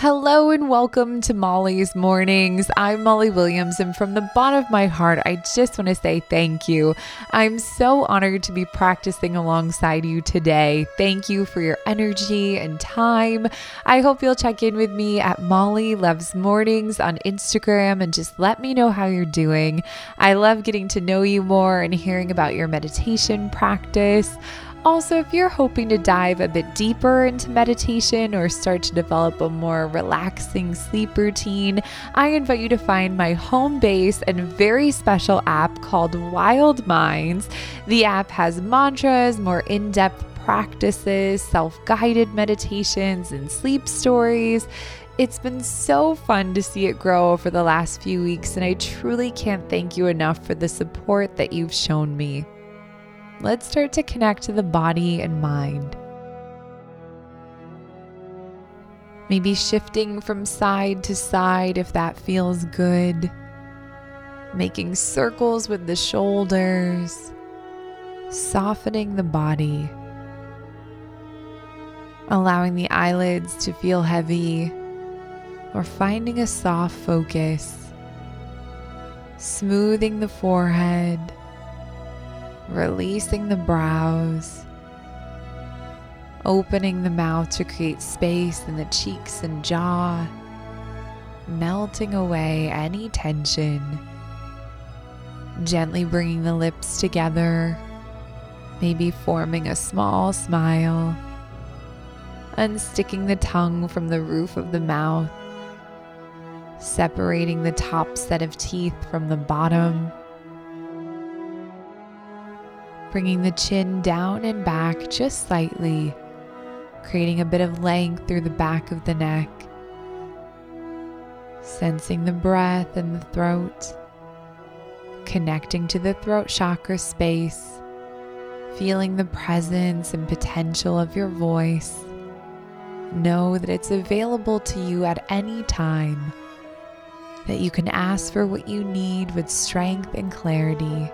Hello and welcome to Molly's Mornings. I'm Molly Williams, and from the bottom of my heart, I just want to say thank you. I'm so honored to be practicing alongside you today. Thank you for your energy and time. I hope you'll check in with me at Molly Loves Mornings on Instagram and just let me know how you're doing. I love getting to know you more and hearing about your meditation practice. Also, if you're hoping to dive a bit deeper into meditation or start to develop a more relaxing sleep routine, I invite you to find my home-based and very special app called Wild Minds. The app has mantras, more in-depth practices, self-guided meditations, and sleep stories. It's been so fun to see it grow over the last few weeks, and I truly can't thank you enough for the support that you've shown me. Let's start to connect to the body and mind. Maybe shifting from side to side if that feels good. Making circles with the shoulders. Softening the body. Allowing the eyelids to feel heavy or finding a soft focus. Smoothing the forehead. Releasing the brows, opening the mouth to create space in the cheeks and jaw, melting away any tension, gently bringing the lips together, maybe forming a small smile, unsticking the tongue from the roof of the mouth, separating the top set of teeth from the bottom, bringing the chin down and back just slightly, creating a bit of length through the back of the neck, sensing the breath in the throat, connecting to the throat chakra space, feeling the presence and potential of your voice. Know that it's available to you at any time, that you can ask for what you need with strength and clarity.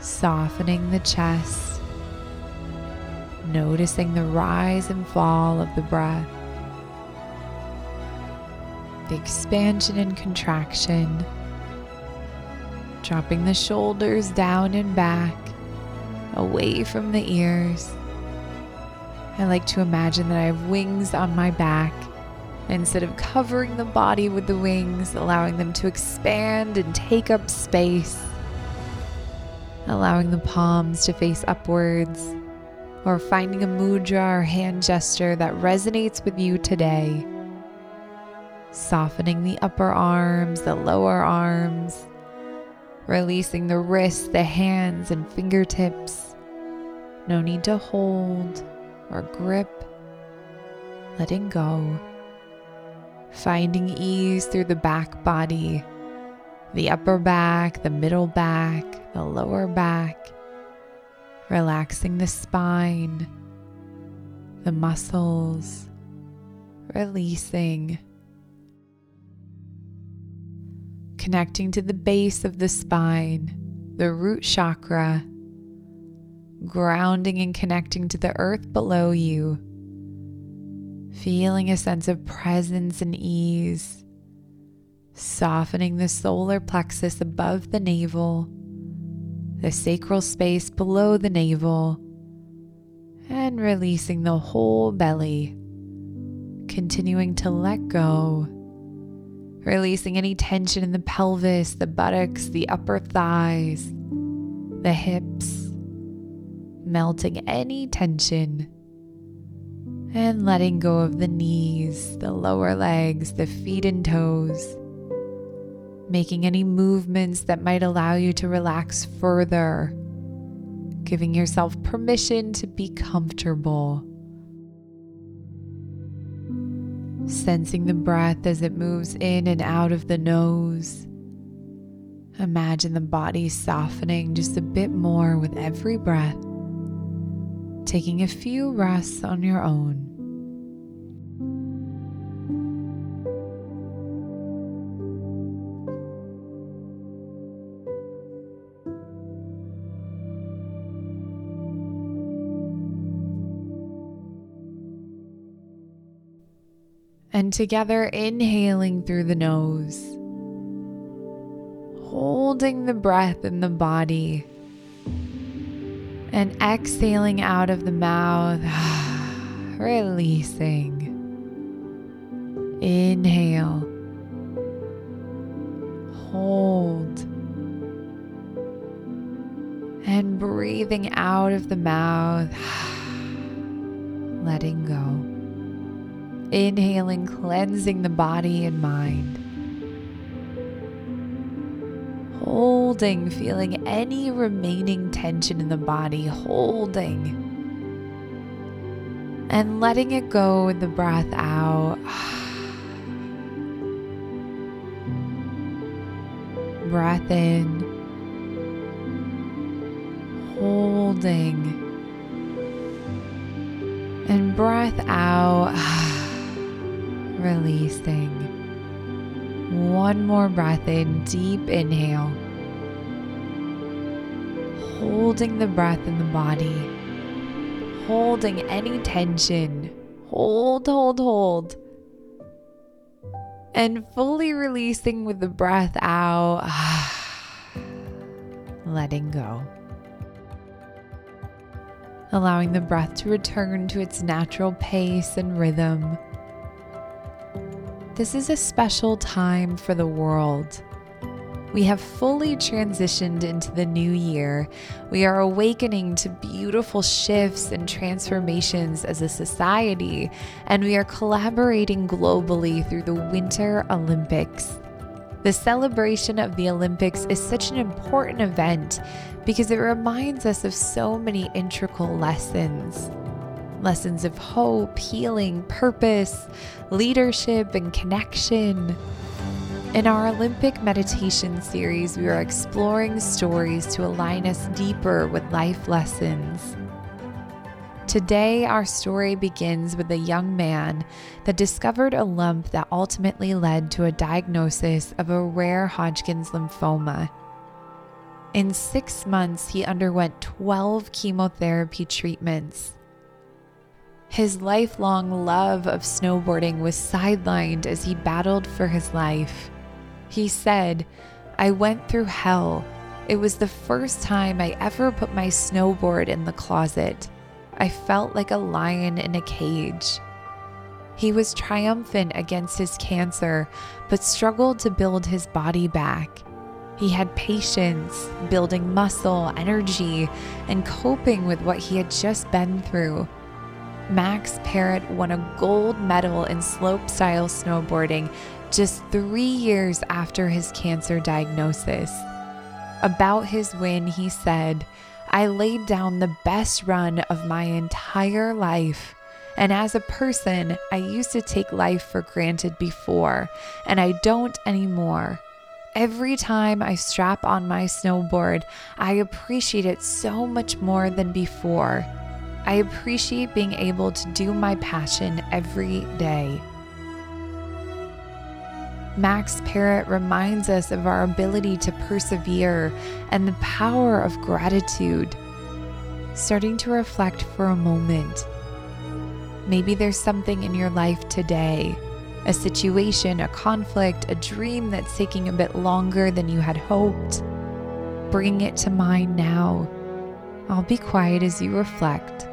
Softening the chest, noticing the rise and fall of the breath, the expansion and contraction, dropping the shoulders down and back, away from the ears. I like to imagine that I have wings on my back. Instead of covering the body with the wings, allowing them to expand and take up space. Allowing the palms to face upwards, or finding a mudra or hand gesture that resonates with you today. Softening the upper arms, the lower arms, releasing the wrists, the hands, and fingertips. No need to hold or grip, letting go. Finding ease through the back body, the upper back, the middle back, the lower back, relaxing the spine, the muscles, releasing, connecting to the base of the spine, the root chakra, grounding and connecting to the earth below you, feeling a sense of presence and ease, softening the solar plexus above the navel, the sacral space below the navel, and releasing the whole belly, continuing to let go, releasing any tension in the pelvis, the buttocks, the upper thighs, the hips, melting any tension, and letting go of the knees, the lower legs, the feet and toes. Making any movements that might allow you to relax further, giving yourself permission to be comfortable. Sensing the breath as it moves in and out of the nose. Imagine the body softening just a bit more with every breath, taking a few rests on your own. And together, inhaling through the nose, holding the breath in the body, and exhaling out of the mouth, releasing. Inhale, hold, and breathing out of the mouth, letting go. Inhaling, cleansing the body and mind. Holding, feeling any remaining tension in the body, holding, and letting it go with the breath out. Breath in, holding, and breath out, releasing. One more breath in, deep inhale, holding the breath in the body, holding any tension, hold. And fully releasing with the breath out, letting go. Allowing the breath to return to its natural pace and rhythm. This is a special time for the world. We have fully transitioned into the new year. We are awakening to beautiful shifts and transformations as a society, and we are collaborating globally through the Winter Olympics. The celebration of the Olympics is such an important event because it reminds us of so many integral lessons. Lessons of hope, healing, purpose, leadership, and connection. In our Olympic meditation series, we are exploring stories to align us deeper with life lessons. Today, our story begins with a young man that discovered a lump that ultimately led to a diagnosis of a rare Hodgkin's lymphoma. In 6 months, he underwent 12 chemotherapy treatments. His lifelong love of snowboarding was sidelined as he battled for his life. He said, "I went through hell. It was the first time I ever put my snowboard in the closet. I felt like a lion in a cage." He was triumphant against his cancer, but struggled to build his body back. He had patience, building muscle, energy, and coping with what he had just been through. Max Parrott won a gold medal in slopestyle snowboarding just 3 years after his cancer diagnosis. About his win, he said, "I laid down the best run of my entire life, and as a person, I used to take life for granted before, and I don't anymore. Every time I strap on my snowboard, I appreciate it so much more than before. I appreciate being able to do my passion every day." Max Parrott reminds us of our ability to persevere and the power of gratitude. Starting to reflect for a moment. Maybe there's something in your life today, a situation, a conflict, a dream that's taking a bit longer than you had hoped. Bring it to mind now. I'll be quiet as you reflect.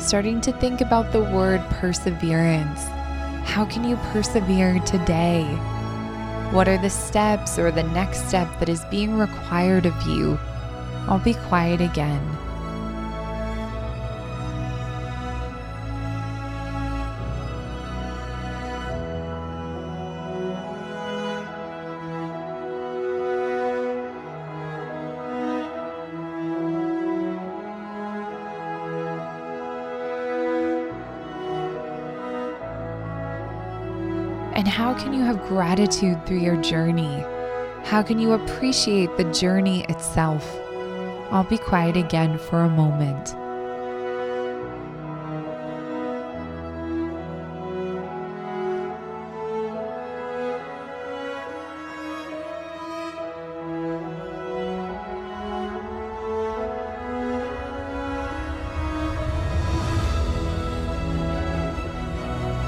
Starting to think about the word perseverance. How can you persevere today? What are the steps or the next step that is being required of you? I'll be quiet again. And how can you have gratitude through your journey? How can you appreciate the journey itself? I'll be quiet again for a moment.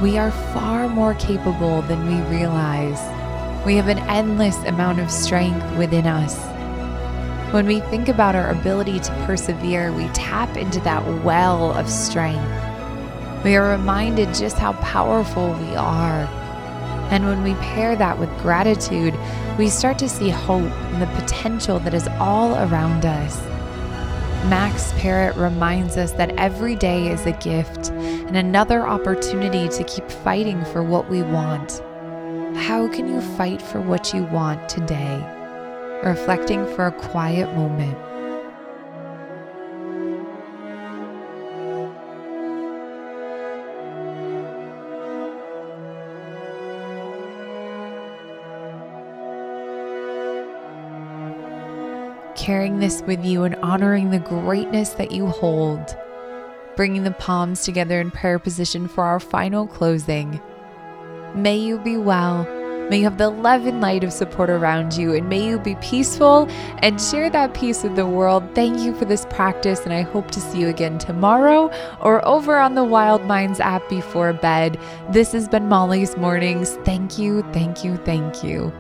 We are far more capable than we realize. We have an endless amount of strength within us. When we think about our ability to persevere, we tap into that well of strength. We are reminded just how powerful we are. And when we pair that with gratitude, we start to see hope and the potential that is all around us. Max Parrott reminds us that every day is a gift and another opportunity to keep fighting for what we want. How can you fight for what you want today? Reflecting for a quiet moment. Carrying this with you and honoring the greatness that you hold. Bringing the palms together in prayer position for our final closing. May you be well. May you have the love and light of support around you, and may you be peaceful and share that peace with the world. Thank you for this practice, and I hope to see you again tomorrow or over on the Wild Minds app before bed. This has been Molly's Mornings. Thank you, thank you, thank you.